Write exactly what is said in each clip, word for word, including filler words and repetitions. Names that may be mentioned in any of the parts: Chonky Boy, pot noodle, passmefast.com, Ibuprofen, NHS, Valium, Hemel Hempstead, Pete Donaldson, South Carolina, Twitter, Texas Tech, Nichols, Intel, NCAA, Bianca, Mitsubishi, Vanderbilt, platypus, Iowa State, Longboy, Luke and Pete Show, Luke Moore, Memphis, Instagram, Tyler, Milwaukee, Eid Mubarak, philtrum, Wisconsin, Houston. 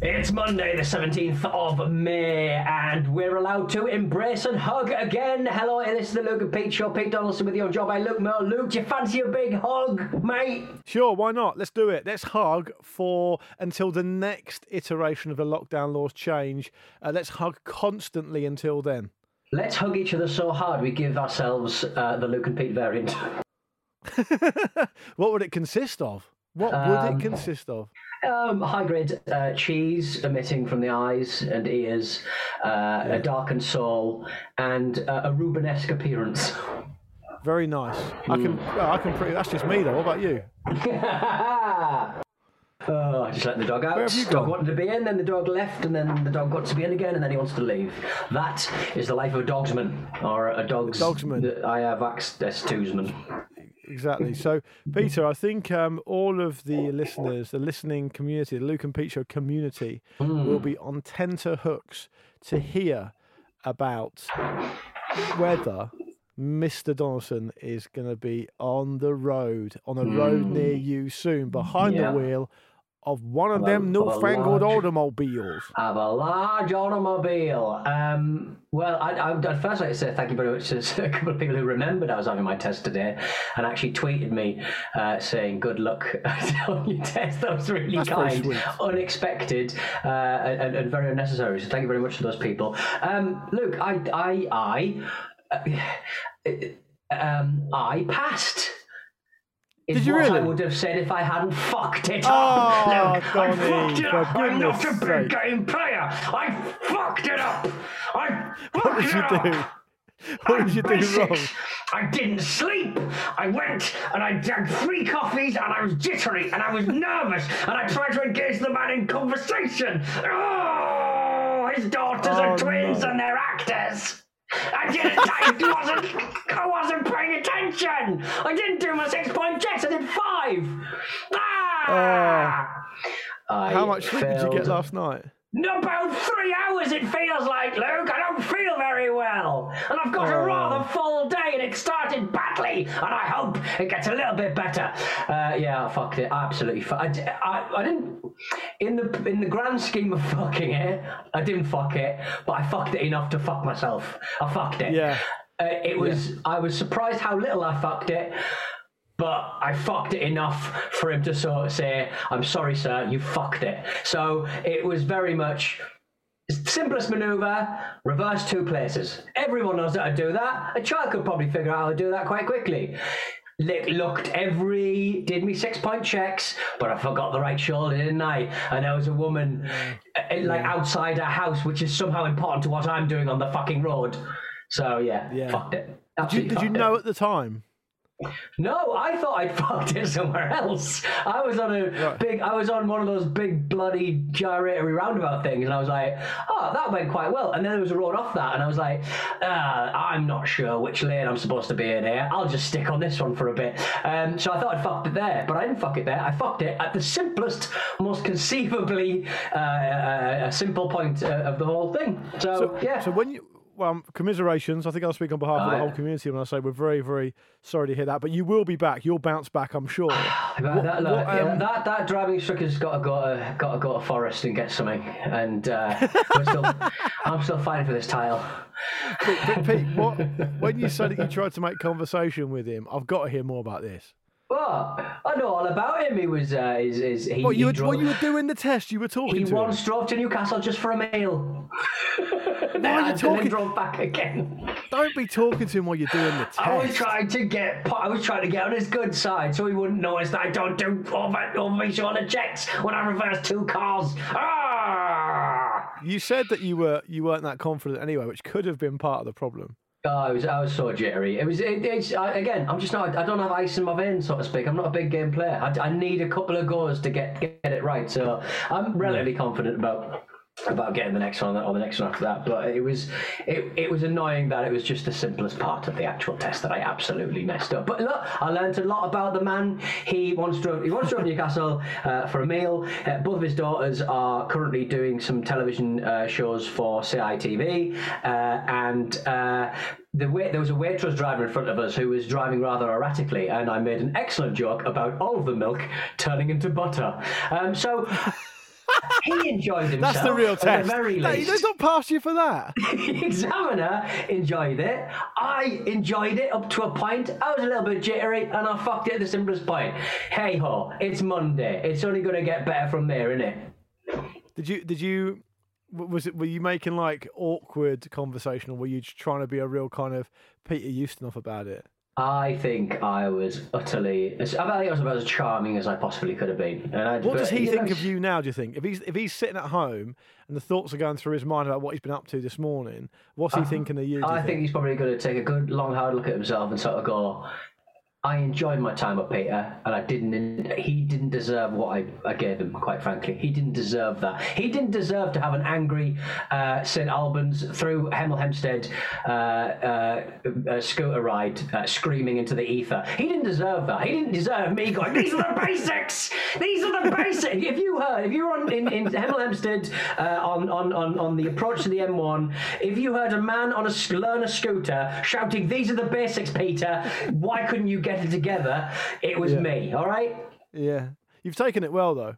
It's Monday the seventeenth of May, and we're allowed to embrace and hug again. Hello, this is the Luke and Pete Show. Pete Donaldson with your job. I look more. Luke, do you fancy a big hug, mate? Sure, why not? Let's do it. Let's hug for until the next iteration of the lockdown laws change. Uh, let's hug constantly until then. Let's hug each other so hard we give ourselves uh, the Luke and Pete variant. What would it consist of? What would um, it consist of? Um, high-grade uh, cheese emitting from the eyes and ears, uh, yeah. a darkened soul, and uh, a Rubenesque appearance. Very nice. Mm. I can. Oh, I can. Pretty, that's just me, though. What about you? oh, I just let the dog out. Where have you gone? Dog wanted to be in, then the dog left, and then the dog got to be in again, and then he wants to leave. That is the life of a dogsman, or a dog's. Dogsman. I have axed S two'sman. Exactly. So, Peter, I think um, all of the listeners, the listening community, the Luke and Pete Show community, mm. will be on tenterhooks to hear about whether Mister Donaldson is going to be on the road, on a mm. road near you soon, behind yeah. the wheel of one of, of them a, newfangled of large, automobiles. Of a large automobile. Um, well, I, I, I'd first like to say thank you very much to a couple of people who remembered I was having my test today and actually tweeted me uh, saying, good luck on your test. That was really That's kind, unexpected uh, and, and very unnecessary. So thank you very much to those people. Um, Luke, I, I, I, uh, um, I passed. Did you really? I would have said if I hadn't fucked it oh, up. Look, Donnie, I fucked it up. I'm not a big game player. I fucked it up. I fucked what did it you up. Do? What I'm did you basic. do wrong? I didn't sleep. I went and I drank three coffees and I was jittery and I was nervous and I tried to engage the man in conversation. Oh, his daughters oh, are twins no. and they're actors. I didn't. I wasn't. I wasn't paying attention. I didn't do my six-point checks. I did five. Ah! Uh, how much sleep did you get last night? About three hours. It feels like, Luke. I don't feel very well, and I've got oh. a rather full day, and it started badly. And I hope it gets a little bit better. Uh, yeah, I fucked it. Absolutely. Fu- I, I, I didn't. In the in the grand scheme of fucking it, I didn't fuck it, but I fucked it enough to fuck myself. I fucked it. Yeah. Uh, it was. Yeah. I was surprised how little I fucked it, but I fucked it enough for him to sort of say, "I'm sorry, sir, you fucked it." So it was very much simplest maneuver, reverse two places. Everyone knows how to do that. A child could probably figure out how to do that quite quickly. Looked every, did me six point checks, but I forgot the right shoulder, didn't I? And there was a woman like outside our house, which is somehow important to what I'm doing on the fucking road. So yeah, yeah. fucked it. Absolutely did you, did you know it. At the time? No, I thought I'd fucked it somewhere else. I was on a right. big, I was on one of those big bloody gyratory roundabout things, and I was like, "Oh, that went quite well." And then there was a road off that, and I was like, uh, "I'm not sure which lane I'm supposed to be in here. I'll just stick on this one for a bit." Um, so I thought I'd fucked it there, but I didn't fuck it there. I fucked it at the simplest, most conceivably uh, uh, simple point uh, of the whole thing. So, so yeah. So when you well, commiserations. I think I'll speak on behalf oh, of the yeah. whole community when I say we're very, very sorry to hear that. But you will be back. You'll bounce back, I'm sure. that, what, that, look, what, um, that that driving instructor's got to go to got to go to Forest and get something. And uh, we're still, I'm still fighting for this title. But, but Pete, what, when you said that you tried to make conversation with him, I've got to hear more about this. What? I know all about him. He was, uh, his, his, he, what, you were, he drove, what you were doing the test, you were talking he to He once him. drove to Newcastle just for a meal. Why are you talking? And then drove back again. Don't be talking to him while you're doing the test. I was trying to get, I was trying to get on his good side so he wouldn't notice that I don't do over, over shoulder checks when I reverse two cars. Ah! You said that you were, you weren't that confident anyway, which could have been part of the problem. Oh, I was, I was so jittery. It was, it, it's, I, again, I'm just not, I don't have ice in my veins, so to speak. I'm not a big game player. I, I need a couple of goes to get get it right. So I'm relatively yeah. confident about about getting the next one or the next one after that. But it was, it, it was annoying that it was just the simplest part of the actual test that I absolutely messed up. But look, I learned a lot about the man. He once drove, he once drove to Newcastle uh, for a meal. Uh, both of his daughters are currently doing some television uh, shows for C I T V. Uh, and... Uh, The wait, there was a Waitrose driver in front of us who was driving rather erratically, and I made an excellent joke about all of the milk turning into butter. Um, so he enjoyed himself. That's the real test. The very least. Hey, let's not pass you for that. The examiner enjoyed it. I enjoyed it up to a point. I was a little bit jittery, and I fucked it at the simplest point. Hey ho, it's Monday. It's only going to get better from there, isn't it? Did you? Did you? Was it? Were you making like awkward conversation, or were you just trying to be a real kind of Peter Ustinov about it? I think I was utterly. I think I was about as charming as I possibly could have been. And I'd, what but, does he think know, of you now? Do you think if he's if he's sitting at home and the thoughts are going through his mind about what he's been up to this morning, what's he uh, thinking of you? Do you I think? think he's probably going to take a good long hard look at himself and sort of go, I enjoyed my time with Peter, and I didn't. He didn't deserve what I, I gave him. Quite frankly, he didn't deserve that. He didn't deserve to have an angry uh, Saint Albans through Hemel Hempstead uh, uh, uh, scooter ride, uh, screaming into the ether. He didn't deserve that. He didn't deserve me going, these are the basics. These are the basics. If you heard, if you were on in, in Hemel Hempstead uh, on, on on on the approach to the M one, if you heard a man on a learner scooter shouting, "These are the basics, Peter. Why couldn't you get?" Get it together. It was yeah. me. All right. Yeah, you've taken it well though.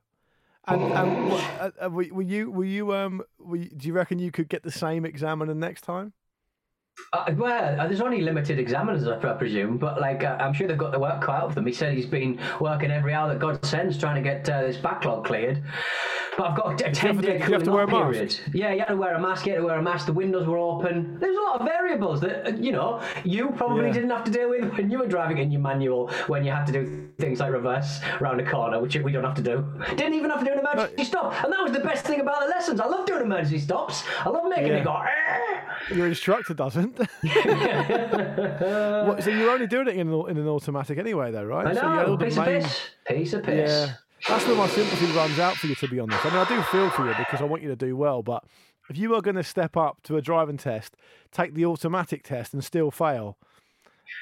And, and what, uh, were, were you? Were you? Um. Were you, do you reckon you could get the same examiner next time? Uh, well, there's only limited examiners, I presume, but like uh, I'm sure they've got the work cut out for them. He said he's been working every hour that God sends trying to get uh, this backlog cleared. But I've got a ten-day cooling-off period. Mask? Yeah, you had to wear a mask, you had to wear a mask, the windows were open. There's a lot of variables that, you know, you probably yeah. didn't have to deal with when you were driving in your manual, when you had to do things like reverse round a corner, which we don't have to do. Didn't even have to do an emergency no. stop. And that was the best thing about the lessons. I love doing emergency stops. I love making yeah. it go, eh! Your instructor doesn't. What, so you're only doing it in an, in an automatic anyway, though, right? I know, so you're a piece of main... piss. Piece of piss. Yeah. That's where my sympathy runs out for you, to be honest. I mean, I do feel for you because I want you to do well, but if you are going to step up to a driving test, take the automatic test and still fail,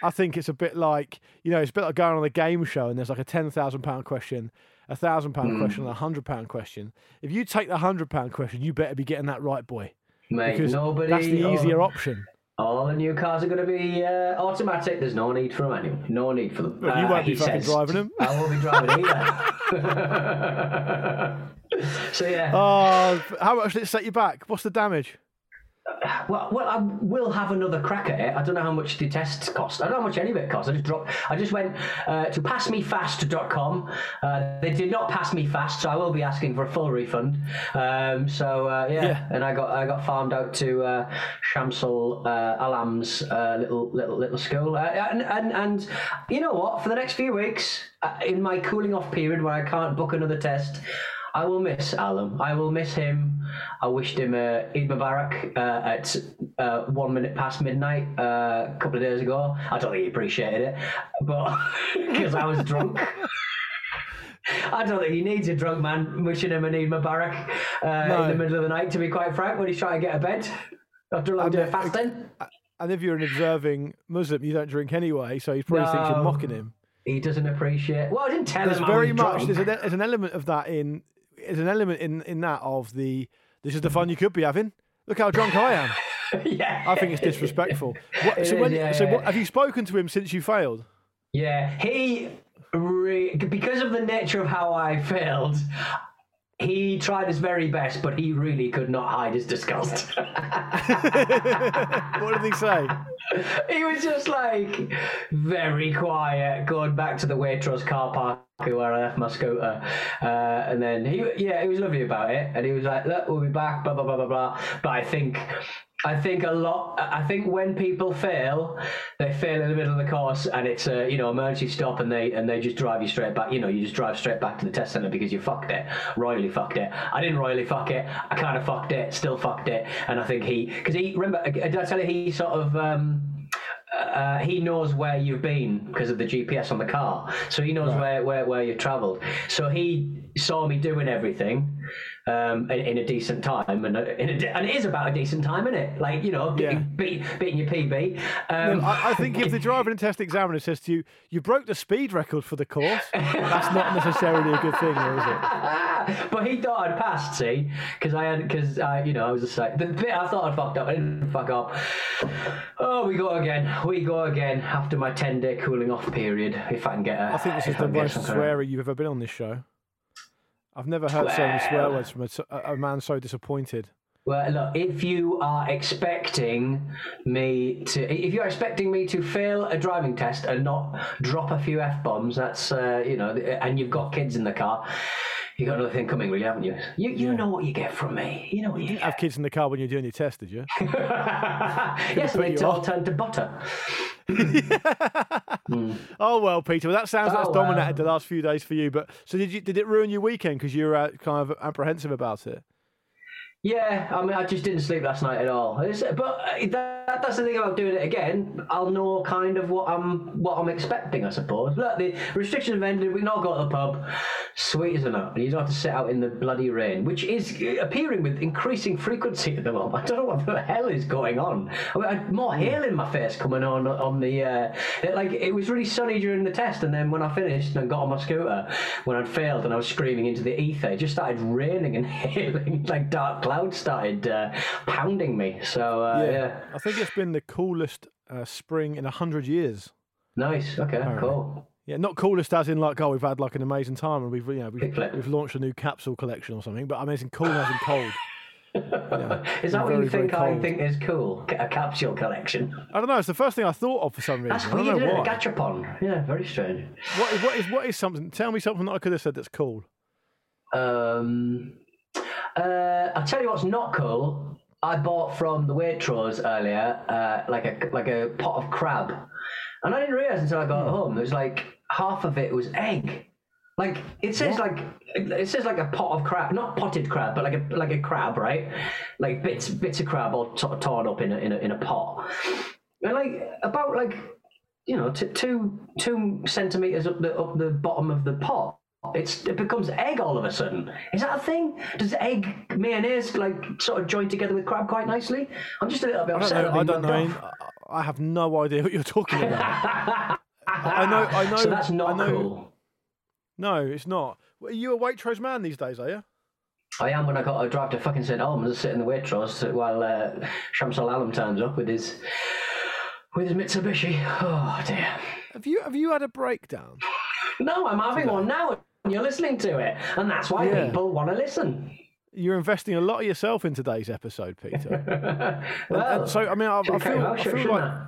I think it's a bit like, you know, it's a bit like going on a game show and there's like a ten thousand pound question, a one thousand pound mm. question, and a one hundred pound question. If you take the one hundred pound question, you better be getting that right, boy. Mate, because nobody... that's the easier oh. option. All the new cars are going to be uh, automatic. There's no need for them anyway. No need for them. Well, you won't uh, be fucking says, driving them. I won't be driving either. So, yeah. Oh, how much did it set you back? What's the damage? Well, well, I will have another crack at it. I don't know how much the tests cost. I don't know how much any of it cost. I just dropped. I just went uh, to pass me fast dot com. Uh, they did not pass me fast, so I will be asking for a full refund. Um, so uh, yeah. yeah, and I got I got farmed out to uh, Shamsul uh, Alam's uh, little little little school. Uh, and, and and you know what? For the next few weeks, uh, in my cooling off period where I can't book another test, I will miss Alam. I will miss him. I wished him uh, Eid Mubarak uh, at uh, one minute past midnight uh, a couple of days ago. I don't think he appreciated it, but because I was drunk. I don't think he needs a drunk man wishing him an Eid Mubarak uh, no. in the middle of the night, to be quite frank, when he's trying to get to bed after a long day of fasting. And if you're an observing Muslim, you don't drink anyway, so he probably no. thinks you're mocking him. He doesn't appreciate. Well, I didn't tell there's him. Very I was much. Drunk. There's, a, there's an element of that in. There's an element in, in that of the. This is the fun you could be having. Look how drunk I am. Yeah. I think it's disrespectful. What, so, when, yeah. so what, have you spoken to him since you failed? Yeah, he, re- because of the nature of how I failed, he tried his very best, but he really could not hide his disgust. What did he say? He was just like very quiet, going back to the Waitrose car park where I left my scooter. Uh, and then he, yeah, he was lovely about it. And he was like, look, we'll be back, blah, blah, blah, blah, blah. But I think... I think a lot. I think when people fail, they fail in the middle of the course, and it's a you know emergency stop, and they and they just drive you straight back. You know, you just drive straight back to the test center because you fucked it, royally fucked it. I didn't royally fuck it. I kind of fucked it, still fucked it. And I think he, because he remember, did I tell you he sort of. Um, Uh, he knows where you've been because of the G P S on the car, so he knows right. where, where, where you've travelled. So he saw me doing everything um, in, in a decent time, and in a de- and it is about a decent time, isn't it? Like you know, yeah. beating beat your P B. Um, no, I, I think if the driving and test examiner says to you, "You broke the speed record for the course," that's not necessarily a good thing, though, is it? But he thought I'd passed, see, because I had because I you know I was just like the bit I thought I fucked up, I didn't fuck up. Oh, we go again. We go again after my ten-day cooling-off period, if I can get a... I think this is the most sweary you've ever been on this show. I've never heard well, so many swear words from a, a man so disappointed. Well, look, if you are expecting me to... If you're expecting me to fail a driving test and not drop a few F-bombs, that's, uh, you know, and you've got kids in the car... You got another thing coming, really, haven't you? You you yeah. know what you get from me. You know what you, you didn't get. Have kids in the car when you're doing your test, did you? Yes, and they all turned to butter. mm. Oh well, Peter. Well, that sounds oh, that's dominated well. the last few days for you. But so did you? Did it ruin your weekend because you were uh, kind of apprehensive about it? Yeah, I mean, I just didn't sleep last night at all. It's, but that, that's the thing about doing it again. I'll know kind of what I'm what I'm expecting, I suppose. Look, the restrictions have ended. We can all go to the pub. Sweet as a nut. You don't have to sit out in the bloody rain, which is appearing with increasing frequency at the moment. I don't know what the hell is going on. I mean, I had more hail in my face coming on on the... Uh, it, like, it was really sunny during the test, and then when I finished and got on my scooter, when I'd failed and I was screaming into the ether, it just started raining and hailing, like dark clouds started uh, pounding me. So uh, yeah. yeah, I think it's been the coolest uh, spring in a hundred years. Nice. Okay. Apparently. Cool. Yeah, not coolest as in like oh we've had like an amazing time and we've you know we've, we've launched a new capsule collection or something, but amazing cool as in cold. Yeah, is that what very, you think I think is cool? A capsule collection? I don't know. It's the first thing I thought of for some reason. That's weird. I don't know why. Gachapon. Yeah, very strange. What is, what is what is something? Tell me something that I could have said that's cool. Um. Uh, I'll tell you what's not cool. I bought from the Waitrose earlier, uh, like a like a pot of crab, and I didn't realise until I got mm. home. It was like half of it was egg. Like it says, what? like it says, like a pot of crab, not potted crab, but like a like a crab, right? Like bits bits of crab all t- torn up in a, in a in a pot, and like about like you know t- two two centimetres up the up the bottom of the pot. It's, it becomes egg all of a sudden. Is that a thing? Does egg mayonnaise like sort of join together with crab quite nicely? I'm just a little bit upset. I don't know. I, don't know. I have no idea what you're talking about. I know. I know. So that's not know, cool. No, it's not. Are you a Waitrose man these days? Are you? I am when I got a drive to fucking Saint Albans and sit in the Waitrose while uh, Shamsul Alam turns up with his with his Mitsubishi. Oh dear. Have you have you had a breakdown? No, I'm having no. one now. You're listening to it, and that's why yeah. people want to listen. You're investing a lot of yourself in today's episode, Peter. well, and, and so, I mean, I, I feel, I feel like I?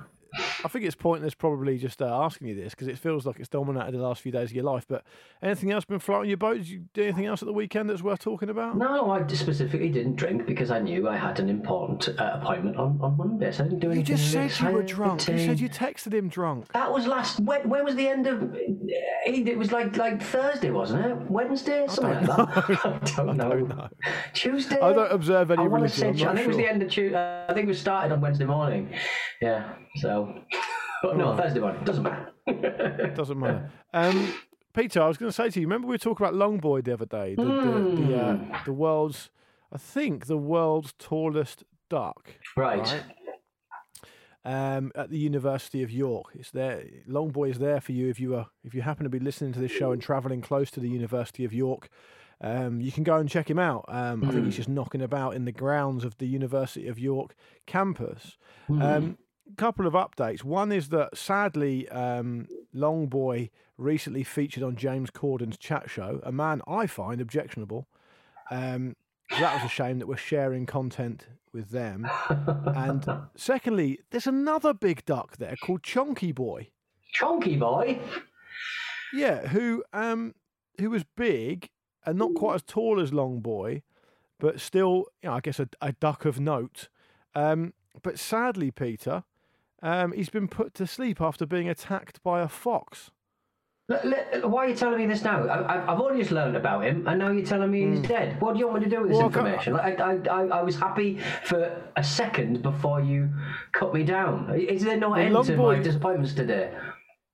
I think it's pointless probably just uh, asking you this because it feels like it's dominated the last few days of your life. But anything else been floating your boat? Did you do anything else at the weekend that's worth talking about? No, I specifically didn't drink because I knew I had an important uh, appointment on, on Monday, so I didn't do anything. You just said you were drunk. You said you texted him drunk. That was last. Where, where was the end of? It was like like Thursday, wasn't it? Wednesday, something like that. I don't know. I don't know. Tuesday. I don't observe any I religion. Say, I'm not I think sure. it was the end of Tuesday. I think we started on Wednesday morning. Yeah. So. Oh, no, Thursday morning. Doesn't matter. Doesn't matter. Um, Peter, I was going to say to you, remember we were talking about Longboy the other day, the, mm. the, the, uh, the world's, I think, the world's tallest duck. Right. right? Um, at the University of York, it's there. Longboy is there for you if you are if you happen to be listening to this show and travelling close to the University of York. Um, you can go and check him out. Um, mm. I think he's just knocking about in the grounds of the University of York campus. Mm. Um, couple of updates. One is that sadly, um, Longboy recently featured on James Corden's chat show, a man I find objectionable. Um, that was a shame that we're sharing content with them. And secondly, there's another big duck there called Chonky Boy. Chonky Boy? Yeah, who um, who was big and not quite as tall as Longboy, but still, you know, I guess a, a duck of note. Um, but sadly, Peter, um, he's been put to sleep after being attacked by a fox. Let, let, why are you telling me this now? I, I, I've only just learned about him, and now you're telling me he's mm. dead. What do you want me to do with this well, information? I, I, I, I was happy for a second before you cut me down. Is there no well, end Long to Boy, my disappointments today?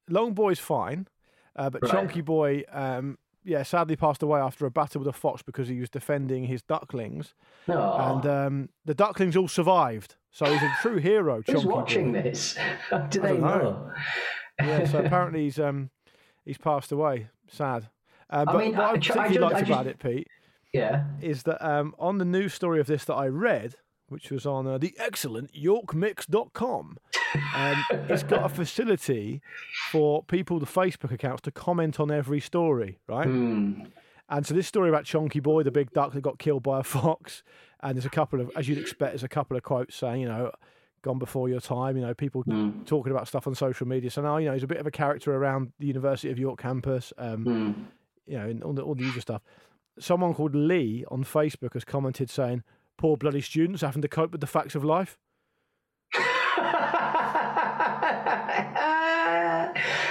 Longboy's fine, uh, but right. Chonky Boy, um, yeah, sadly passed away after a battle with a fox because he was defending his ducklings. Aww. And um, the ducklings all survived. So he's a true hero, Chonky Who's watching Boy. This? Do they know? know? Yeah, so apparently he's... Um, He's passed away. Sad. Uh, but I mean, what I, I particularly I just, liked I just, about it, Pete, yeah. is that um, on the news story of this that I read, which was on uh, the excellent York Mix dot com, um, it's got a facility for people, the Facebook accounts, to comment on every story, right? Mm. And so this story about Chonky Boy, the big duck that got killed by a fox, and there's a couple of, as you'd expect, there's a couple of quotes saying, you know, gone before your time, you know, people mm. talking about stuff on social media. So now, you know, he's a bit of a character around the University of York campus, um, mm. you know, and all the, all the usual stuff. Someone called Lee on Facebook has commented saying, poor bloody students having to cope with the facts of life.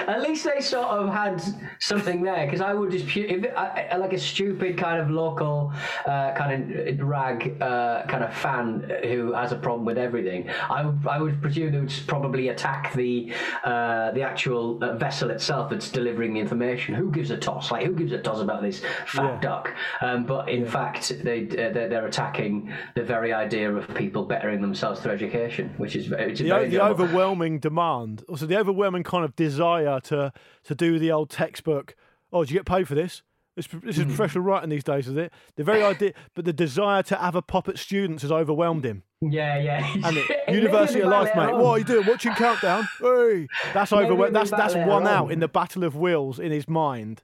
At least they sort of had something there, because I would dispute, if it, I, like a stupid kind of local uh, kind of rag uh, kind of fan who has a problem with everything, I would, I would presume they would probably attack the uh, the actual uh, vessel itself that's delivering the information. Who gives a toss? Like, who gives a toss about this fat yeah. duck? Um, but in yeah. fact, they, uh, they're, they're attacking the very idea of people bettering themselves through education, which is, which is the, very The normal. Overwhelming demand, also the overwhelming kind of desire to to do the old textbook. Oh, do you get paid for this? This, this is mm. professional writing these days, is it? The very idea, but the desire to have a pop at students has overwhelmed him. Yeah, yeah. And it, University of Life, mate. On. What are you doing? Watching Countdown? Hey, that's overwhelmed. That's that's one on. out in the battle of wills in his mind.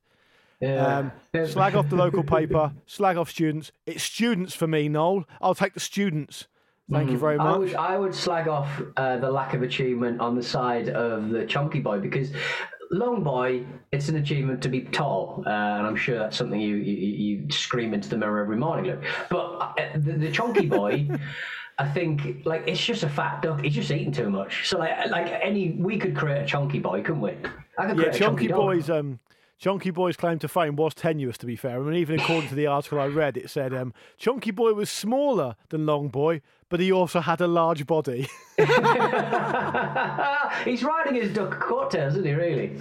Yeah. Um, slag off the local paper. Slag off students. It's students for me, Noel. I'll take the students. Thank you very much. I would, I would slag off uh, the lack of achievement on the side of the Chonky Boy, because Longboy, it's an achievement to be tall, uh, and I'm sure that's something you, you, you scream into the mirror every morning, Luke. But uh, the, the Chonky Boy... I think, like, it's just a fat duck. He's just eating too much. So, like, like any, we could create a Chonky Boy, couldn't we? I could create yeah, Chonky a Chonky Boy's, dog. Um, Chonky Boy's claim to fame was tenuous, to be fair. I mean, even according to the article I read, it said um, Chonky Boy was smaller than Longboy, but he also had a large body. He's riding his duck coattails, isn't he? Really?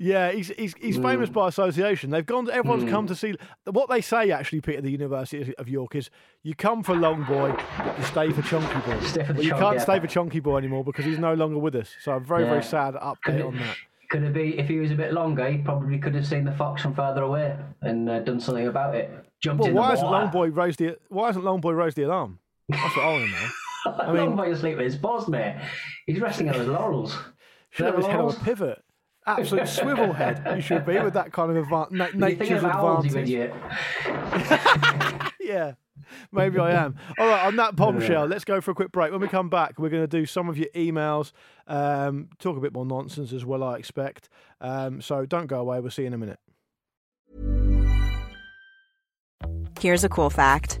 Yeah, he's he's he's mm. famous by association. They've gone. Everyone's mm. come to see what they say. Actually, Peter, the University of York is you come for Longboy, you stay for Chonky Boy. Stay for well, you chonk, can't yeah. stay for Chonky Boy anymore because he's no longer with us. So I'm very yeah. very sad update could it, on that. Could it be if he was a bit longer, he probably could have seen the fox from further away and uh, done something about it. Jumped well, in why the water. Hasn't Longboy raised the Why hasn't Longboy raised the alarm? That's what I want to know. I mean, Longboy asleep with his paws, mate. He's resting on his laurels. Should have his head on a pivot. Absolute swivel head you should be with that kind of adva- na- nature's advantage. Yeah, maybe I am. All right, on that bombshell, let's go for a quick break. When we come back, we're going to do some of your emails, um, talk a bit more nonsense as well, I expect. Um, so don't go away. We'll see you in a minute. Here's a cool fact.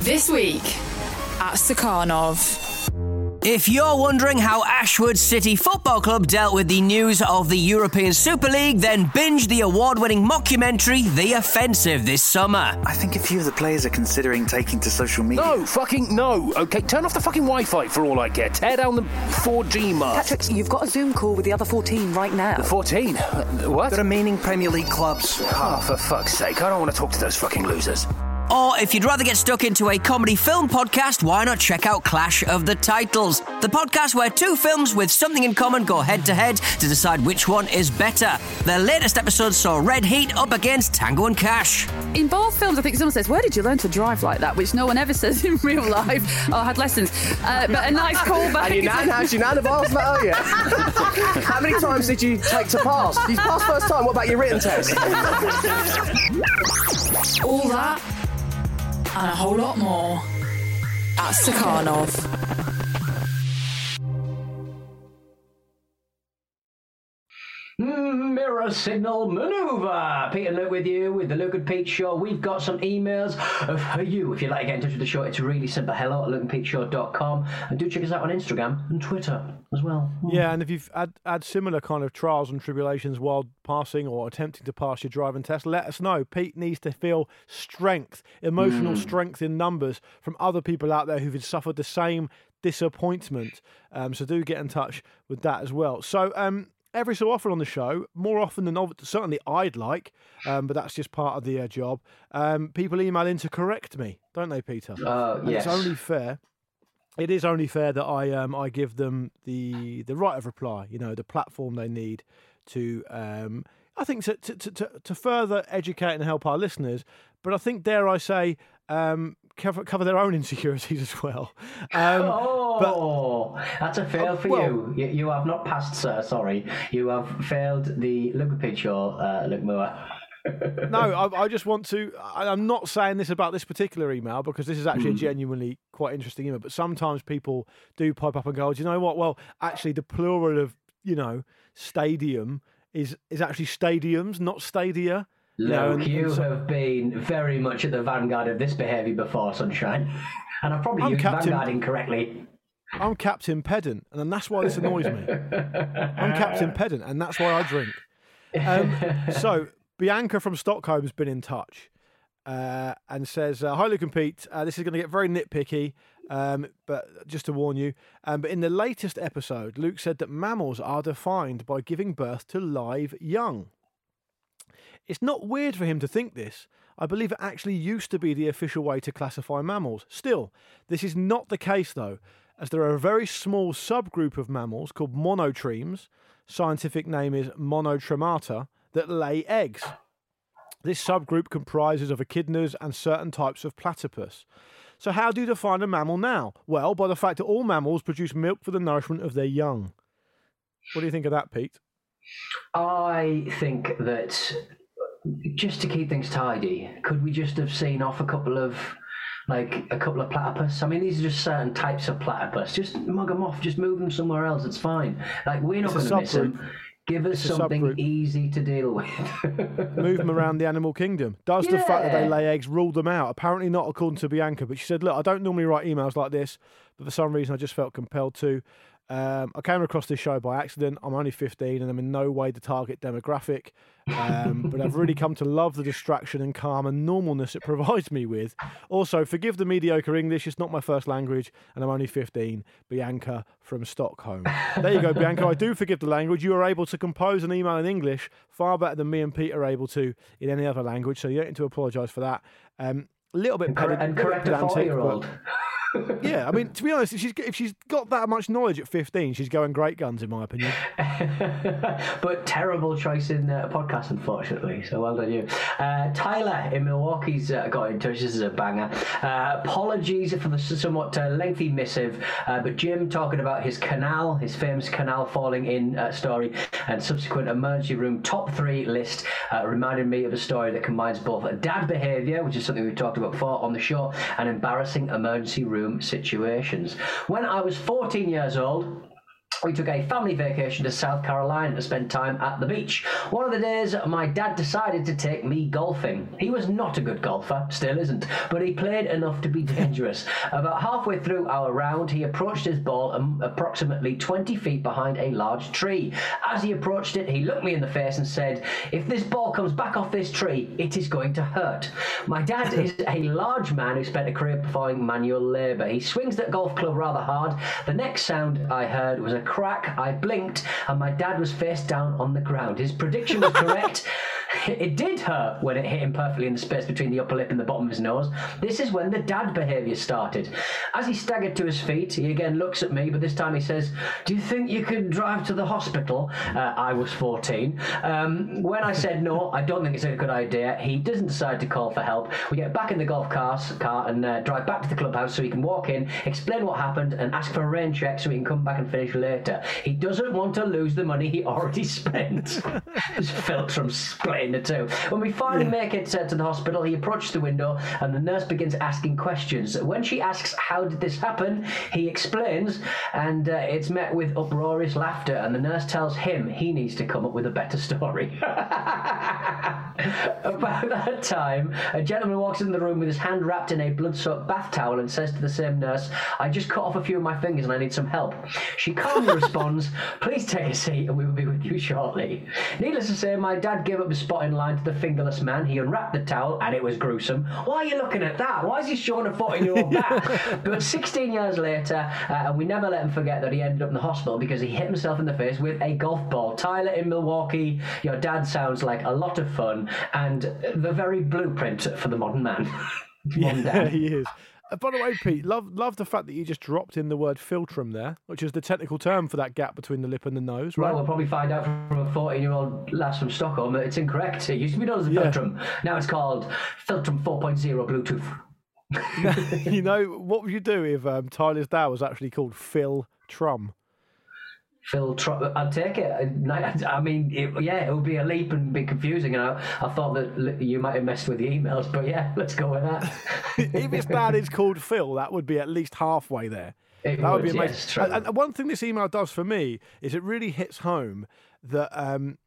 This week at Sukhanov. If you're wondering how Ashwood City Football Club dealt with the news of the European Super League, then binge the award-winning mockumentary The Offensive this summer. I think a few of the players are considering taking to social media. No, fucking no. Okay, turn off the fucking Wi-Fi for all I care. Tear down the four G mast. Patrick, you've got a Zoom call with the other fourteen right now. The fourteen? What? The remaining Premier League clubs. Oh, for fuck's sake. I don't want to talk to those fucking losers. Or, if you'd rather get stuck into a comedy film podcast, why not check out Clash of the Titles, the podcast where two films with something in common go head-to-head to decide which one is better. Their latest episode saw Red Heat up against Tango and Cash. In both films, I think someone says, where did you learn to drive like that? Which no one ever says in real life. Oh, I had lessons. Uh, but a nice callback. And you nan has, you nan the bars, oh yeah. How many times did you take to pass? You passed first time, what about your written test? All that and a whole lot more at Sukhanov. Mirror signal manoeuvre. Pete and Luke with you with the Luke and Pete Show. We've got some emails for you. If you'd like to get in touch with the show, it's really simple. Hello at luke and pete show dot com. And do check us out on Instagram and Twitter as well. Yeah, and if you've had, had similar kind of trials and tribulations while passing or attempting to pass your driving test, let us know. Pete needs to feel strength, emotional mm. strength in numbers from other people out there who've suffered the same disappointment. Um, so do get in touch with that as well. So um, every so often on the show, more often than certainly I'd like, um, but that's just part of the uh, job, um, people email in to correct me, don't they, Peter? Uh, yes. It's only fair. It is only fair that I um I give them the the right of reply, you know, the platform they need to um I think to to to, to further educate and help our listeners, but I think dare I say um cover cover their own insecurities as well. Um, oh, but, that's a fail uh, for well, you. you. You have not passed, sir. Sorry, you have failed the Luke Picture, uh, Luke Moore. No, I, I just want to. I, I'm not saying this about this particular email because this is actually mm. a genuinely quite interesting email. But sometimes people do pipe up and go, "Do you know what? Well, actually, the plural of you know stadium is is actually stadiums, not stadia." Luke, no, and, and you so, have been very much at the vanguard of this behaviour before, sunshine, and I've probably I'm used Captain, vanguard incorrectly. I'm Captain Pedant, and that's why this annoys me. I'm Captain Pedant, and that's why I drink. Um, so. Bianca from Stockholm has been in touch uh, and says, uh, hi Luke and Pete, uh, this is going to get very nitpicky, um, but just to warn you, um, but in the latest episode, Luke said that mammals are defined by giving birth to live young. It's not weird for him to think this. I believe it actually used to be the official way to classify mammals. Still, this is not the case though, as there are a very small subgroup of mammals called monotremes, scientific name is monotremata, that lay eggs. This subgroup comprises of echidnas and certain types of platypus. So how do you define a mammal now? Well, by the fact that all mammals produce milk for the nourishment of their young. What do you think of that, Pete? I think that just to keep things tidy, could we just have seen off a couple of like a couple of platypus. I mean, these are just certain types of platypus. Just mug them off. Just move them somewhere else. It's fine. Like, we're not going to miss them. Give us it's something easy to deal with. Move them around the animal kingdom. Does yeah. the fact that they lay eggs rule them out? Apparently not, according to Bianca. But she said, look, I don't normally write emails like this, but for some reason I just felt compelled to. Um, I came across this show by accident. I'm only fifteen and I'm in no way the target demographic. Um, but I've really come to love the distraction and calm and normalness it provides me with. Also, forgive the mediocre English. It's not my first language and I'm only fifteen. Bianca from Stockholm. There you go, Bianca. I do forgive the language. You are able to compose an email in English far better than me and Pete are able to in any other language. So you don't need to apologise for that. Um, a little bit... And, ped- and correct a four-year-old. Yeah, I mean, to be honest, if she's, if she's got that much knowledge at fifteen, she's going great guns, in my opinion. But terrible choice in uh, a podcast, unfortunately, so well done you. Uh, Tyler in Milwaukee's uh, got in touch. This is a banger. Uh, apologies for the somewhat uh, lengthy missive, uh, but Jim talking about his canal, his famous canal falling in uh, story and subsequent emergency room top three list uh, reminded me of a story that combines both dad behaviour, which is something we've talked about before on the show, and embarrassing emergency room situations. When I was fourteen years old, we took a family vacation to South Carolina to spend time at the beach. One of the days, my dad decided to take me golfing. He was not a good golfer, still isn't, but he played enough to be dangerous. About halfway through our round, he approached his ball um, approximately twenty feet behind a large tree. As he approached it, he looked me in the face and said, "If this ball comes back off this tree, it is going to hurt." My dad is a large man who spent a career performing manual labour. He swings that golf club rather hard. The next sound I heard was a crack. I blinked and my dad was face down on the ground. His prediction was correct. It did hurt when it hit him perfectly in the space between the upper lip and the bottom of his nose. This is when the dad behaviour started. As he staggered to his feet, he again looks at me, but this time he says, "Do you think you can drive to the hospital?" Uh, I was fourteen. Um, when I said no, I don't think it's a good idea, he doesn't decide to call for help. We get back in the golf cars, car and uh, drive back to the clubhouse so he can walk in, explain what happened, and ask for a rain check so he can come back and finish later. He doesn't want to lose the money he already spent. It's philtrum splitting the two. When we finally yeah. make it uh, to the hospital, he approaches the window and the nurse begins asking questions. When she asks, "How did this happen?" he explains, and uh, it's met with uproarious laughter, and the nurse tells him he needs to come up with a better story. About that time, a gentleman walks in the room with his hand wrapped in a blood-soaked bath towel and says to the same nurse, "I just cut off a few of my fingers and I need some help." She calmly responds, "Please take a seat and we will be with you shortly." Needless to say, my dad gave up his spot in line to the fingerless man. He unwrapped the towel and it was gruesome. Why are you looking at that? Why is he showing a fourteen-year-old that? But sixteen years later, uh, and we never let him forget that he ended up in the hospital because he hit himself in the face with a golf ball. Tyler in Milwaukee, your dad sounds like a lot of fun and the very blueprint for the modern man. modern yeah, dad. He is. Uh, by the way, Pete, love love the fact that you just dropped in the word philtrum there, which is the technical term for that gap between the lip and the nose, right? Well, we'll probably find out from a fourteen-year-old lass from Stockholm that it's incorrect. It used to be known as a philtrum. Yeah. Now it's called philtrum four point oh Bluetooth. You know, what would you do if um, Tyler's dad was actually called Phil Trum? Phil Trum, I'd take it. I mean, it, yeah, it would be a leap and be confusing. And I, I thought that you might have messed with the emails, but yeah, let's go with that. If his dad is called Phil, that would be at least halfway there. It that would, would be amazing. Yes, and one thing this email does for me is it really hits home that um,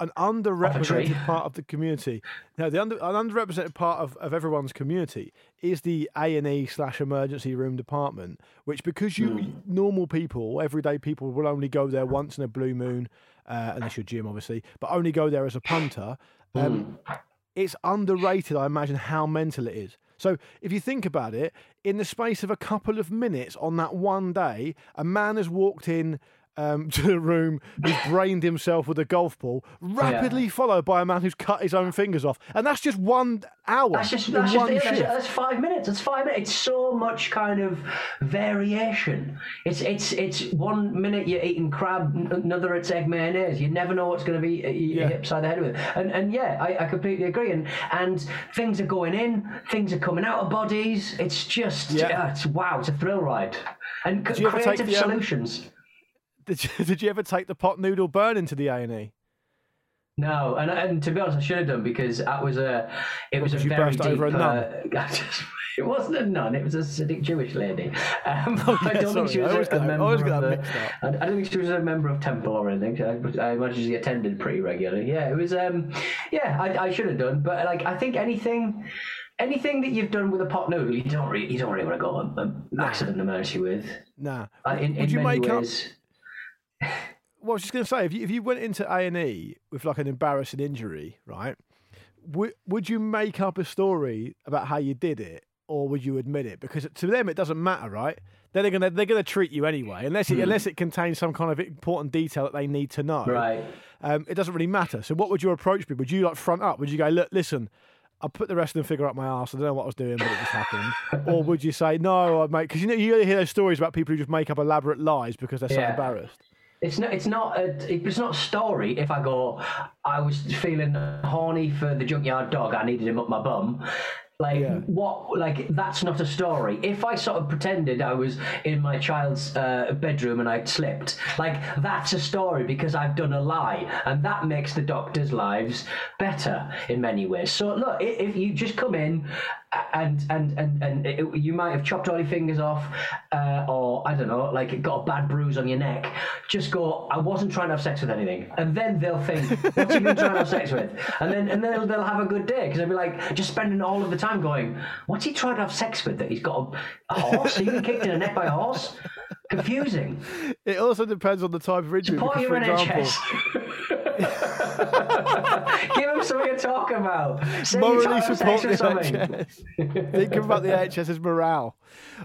an underrepresented part of the community, no, the under, an underrepresented part of, of everyone's community is the A and E slash emergency room department, which because you mm. normal people, everyday people, will only go there once in a blue moon, uh, unless you're Jim, obviously, but only go there as a punter. Um, mm. It's underrated, I imagine, how mental it is. So if you think about it, in the space of a couple of minutes on that one day, a man has walked in Um, to the room, who's brained himself with a golf ball, rapidly yeah. followed by a man who's cut his own fingers off. And that's just one hour. That's just, that's just one it, that's, that's five minutes. That's five minutes. It's so much kind of variation. It's it's it's one minute you're eating crab, another it's egg mayonnaise. You never know what's going to be uh, you yeah. hit upside the head with it. And and yeah, I, I completely agree. And and things are going in, things are coming out of bodies. It's just yeah. uh, it's wow, it's a thrill ride. And c- creative solutions. Did you, did you ever take the pot noodle burn into the A and E? No, and, and to be honest, I should have done, because that was a, it was a very burst deep, over a nun. Uh, just, it wasn't a nun, it was a Hasidic Jewish lady. Um, oh, yeah, I don't sorry. think she was I always a, a member of the, I, I don't think she was a member of temple or anything. I, I imagine she attended pretty regularly. Yeah, it was, um, yeah, I, I should have done, but like, I think anything, anything that you've done with a pot noodle, you don't really, you don't really want to go an nah. accident emergency with. Nah. Like, in, Would in you many make ways, up... Well, I was just going to say, if you, if you went into A and E with like an embarrassing injury, right, would would you make up a story about how you did it, or would you admit it? Because to them it doesn't matter, right? Then they're gonna they're gonna treat you anyway, unless it, mm. unless it contains some kind of important detail that they need to know. Right. Um, it doesn't really matter. So what would your approach be? Would you like front up? Would you go, look, listen, I put the wrestling figure up my arse. I don't know what I was doing, but it just happened. Or would you say no? I'd make because you know you hear those stories about people who just make up elaborate lies because they're so yeah. embarrassed. It's not. It's not. A, it's not a story. If I go, I was feeling horny for the junkyard dog. I needed him up my bum. Like yeah. what? Like that's not a story. If I sort of pretended I was in my child's uh, bedroom and I slipped, like that's a story because I've done a lie, and that makes the doctors' lives better in many ways. So look, if you just come in. And and and and it, you might have chopped all your fingers off, uh, or I don't know, like got a bad bruise on your neck. Just go. I wasn't trying to have sex with anything, and then they'll think, "What have you been trying to have sex with?" And then and then they'll, they'll have a good day because they'll be like, just spending all of the time going, "What's he trying to have sex with? That he's got a, a horse? He's been kicked in the neck by a horse? Confusing." It also depends on the type of injury. Support your N H S. Give them something to talk about. Say morally support the N H S. Think about the NHS's morale.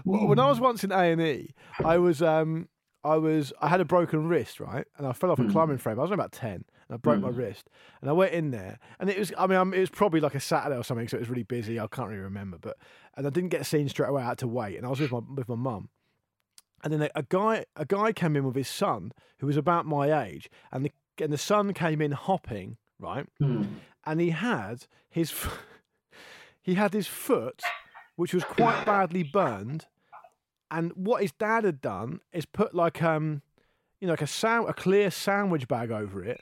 Mm. When I was once in A and E, I was, um, I was, I had a broken wrist, right, and I fell off mm. a climbing frame. I was about ten, and I broke mm. my wrist. And I went in there, and it was, I mean, um, it was probably like a Saturday or something, so it was really busy. I can't really remember, but and I didn't get seen straight away. I had to wait, and I was with my with my mum. And then a, a guy, a guy came in with his son who was about my age, and the. And the son came in hopping, right? Mm. And he had his f- he had his foot, which was quite badly burned. And what his dad had done is put like um, you know, like a sand- a clear sandwich bag over it,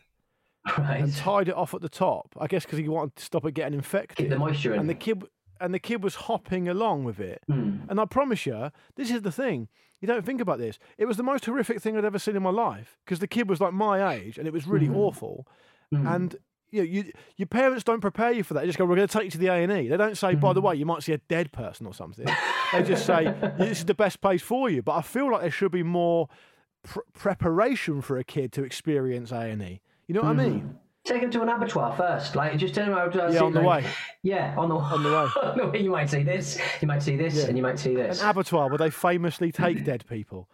right. and tied it off at the top. I guess because he wanted to stop it getting infected. Keep the moisture in. And the kid and the kid was hopping along with it. Mm. And I promise you, this is the thing. You don't think about this. It was the most horrific thing I'd ever seen in my life because the kid was like my age and it was really mm. awful. Mm. And you know, you, your parents don't prepare you for that. They just go, we're going to take you to the A and E. They don't say, mm. by the way, you might see a dead person or something. They just say, this is the best place for you. But I feel like there should be more pr- preparation for a kid to experience A and E. You know what mm. I mean? Take him to an abattoir first. Like, just tell him how to... Uh, yeah, see, on the like, way. Yeah, on the, on the way. On the way. You might see this, you might see this, yeah. and you might see this. An abattoir where they famously take dead people.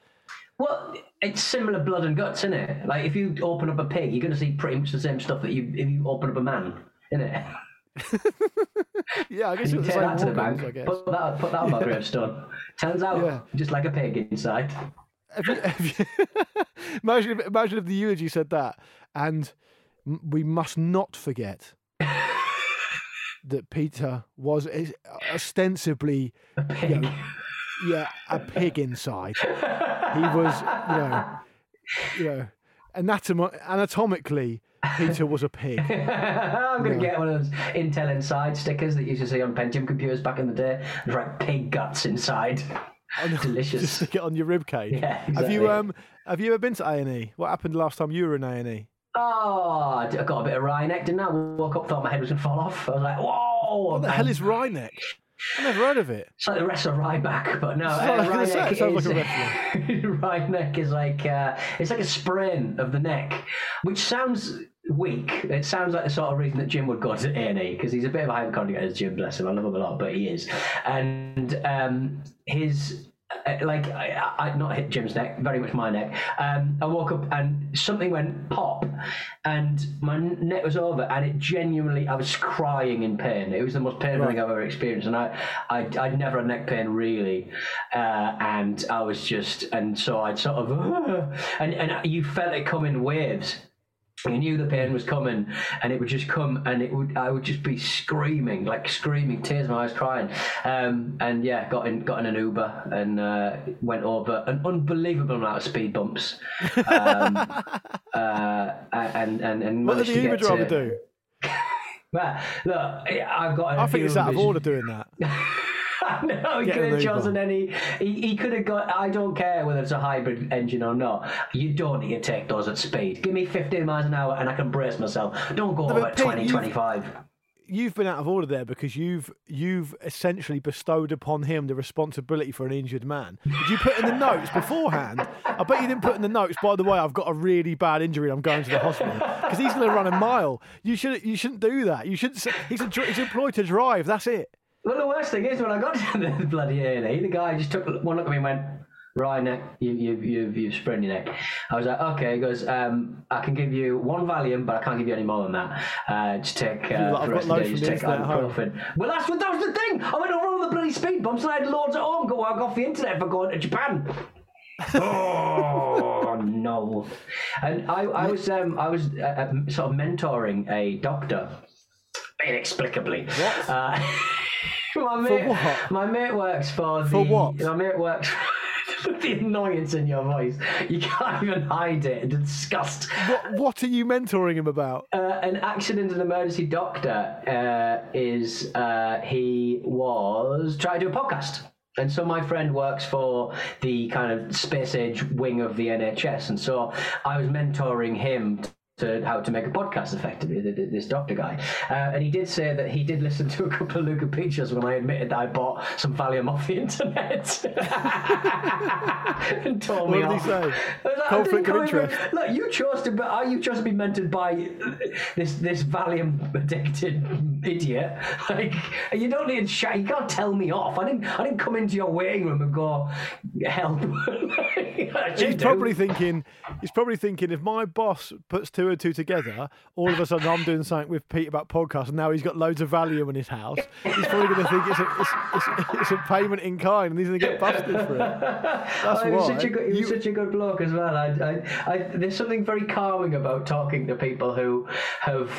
Well, it's similar blood and guts, isn't it? Like, if you open up a pig, you're going to see pretty much the same stuff that you if you open up a man, isn't it? Yeah, I guess you take that to the bank. I guess. Put that, put that on yeah. my gravestone. Turns out, yeah. just like a pig inside. Have you, have you imagine, if, imagine if the eulogy said that, and... We must not forget that Peter was ostensibly a pig. You know, yeah, a pig inside. He was, you know, you know anatom- anatomically, Peter was a pig. I'm going to yeah. get one of those Intel Inside stickers that you used to see on Pentium computers back in the day and write pig guts inside. Delicious. Just stick it on your ribcage. Yeah, exactly. Have you um have you ever been to A and E? What happened last time you were in A and E? Oh, I got a bit of wry neck, didn't I? Woke up, thought my head was going to fall off. I was like, whoa! What the hell is wry neck? I've never heard of it. It's like the wrestler Ryback, but no. Uh, wry neck is, like wry neck is like, uh, it's like a sprain of the neck, which sounds weak. It sounds like the sort of reason that Jim would go to A and E, because he's a bit of a hypochondriac, as Jim, bless him. I love him a lot, but he is. And um, his... Like, I, I not hit Jim's neck, very much my neck. Um, I woke up and something went pop, and my neck was over, and it genuinely, I was crying in pain. It was the most painful right. thing I've ever experienced, and I, I, I'd never had neck pain really, uh, and I was just, and so I'd sort of, uh, and and you felt it come in waves. I knew the pain was coming, and it would just come, and it would. I would just be screaming, like screaming, tears in my eyes, crying. Um, and yeah, got in, got in an Uber, and uh, went over an unbelievable amount of speed bumps. Um, uh, and and and what did the Uber driver to... do? Man, look, I've got. I think it's out of order doing that. No, he Get could have chosen any. He, he could have got. I don't care whether it's a hybrid engine or not. You don't need to take those at speed. Give me fifteen miles an hour and I can brace myself. Don't go no, over Pete, twenty, twenty-five. You've been out of order there because you've you've essentially bestowed upon him the responsibility for an injured man. Did you put in the notes beforehand? I bet you didn't put in the notes, by the way, I've got a really bad injury, I'm going to the hospital. Because he's going to run a mile. You shouldn't, you shouldn't do that. You shouldn't. He's, a, he's employed to drive, that's it. Well, the worst thing is when I got to the bloody A and E, the guy just took one look at me and went, Ryan, you, you, you, you sprained your neck. I was like, okay. He goes, um, I can give you one Valium, but I can't give you any more than that. Uh, just take uh, the rest of the day, just take ibuprofen. Well, that's what, that was the thing. I went over all the bloody speed bumps and I had loads at home. Go, I got off the internet for going to Japan. Oh no! And I, I was, um, I was uh, sort of mentoring a doctor, inexplicably. What? Uh, My mate, for what? my mate works for the. For what? My mate works for the annoyance in your voice. You can't even hide it. Disgust. What, what are you mentoring him about? Uh, an accident and emergency doctor uh, is uh, he was trying to do a podcast. And so my friend works for the kind of space age wing of the N H S. And so I was mentoring him to to how to make a podcast effectively, this doctor guy. Uh, and he did say that he did listen to a couple of Luke and Pete shows when I admitted that I bought some Valium off the internet. And told me off. What did he say? Like, conflict of interest. Even, look, you chose to be, you chose to be mentored by this this Valium-addicted idiot. Like, you don't need to shout. You can't tell me off. I didn't I didn't come into your waiting room and go, help. He's probably thinking, he's probably thinking, if my boss puts two and two together, all of a sudden I'm doing something with Pete about podcasts, and now he's got loads of Valium in his house. He's probably going to think it's a, it's, it's, it's a payment in kind, and he's going to get busted for it. That's oh, why. Such a good, you... such a good bloke as well. I, I, I, there's something very calming about talking to people who have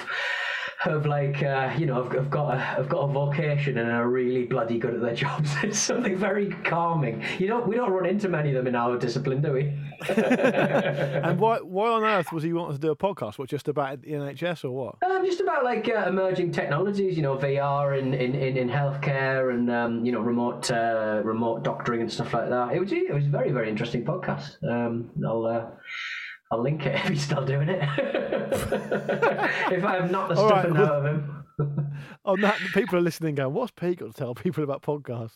have like uh, you know, I've, I've got a, I've got a vocation and are really bloody good at their jobs. It's something very calming. You don't we don't run into many of them in our discipline, do we? And why why on earth was he wanting to do a podcast? What, just about the N H S or what? Um, just about like uh, emerging technologies, you know, V R in in, in, in healthcare and um, you know, remote uh, remote doctoring and stuff like that. It was it was a very very interesting podcast. Um, I'll. Uh, I'll link it if he's still doing it. If I have not the stuff right, well, out of him. On that, people are listening going, what's Pete got to tell people about podcasts?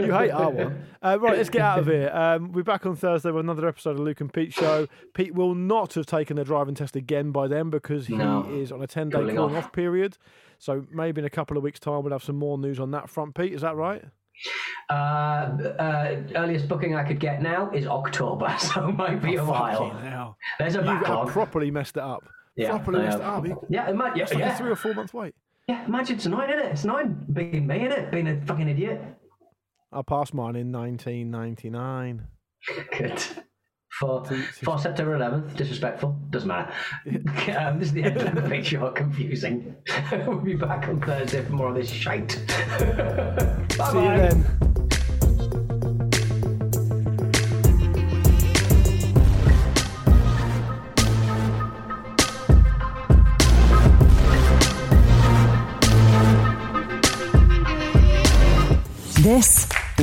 You hate our one. Uh, right, let's get out of here. Um, we're back on Thursday with another episode of Luke and Pete Show. Pete will not have taken the driving test again by then because he no. is on a ten-day calling-off period. So maybe in a couple of weeks' time we'll have some more news on that front, Pete. Is that right? Uh, uh, earliest booking I could get now is October, so it might be oh, a while. Hell. There's a you backlog. Properly messed it up. Yeah, properly messed it up. Yeah, it might. Yeah, it's like yeah. a three or four month wait. Yeah, imagine it's nine, isn't it? It's nine being me, isn't it? Being a fucking idiot. I passed mine in nineteen ninety-nine. Good. For, for September eleventh, disrespectful, doesn't matter. Um, this is the end of the picture, confusing. We'll be back on Thursday for more of this shite. Bye-bye. See you then. This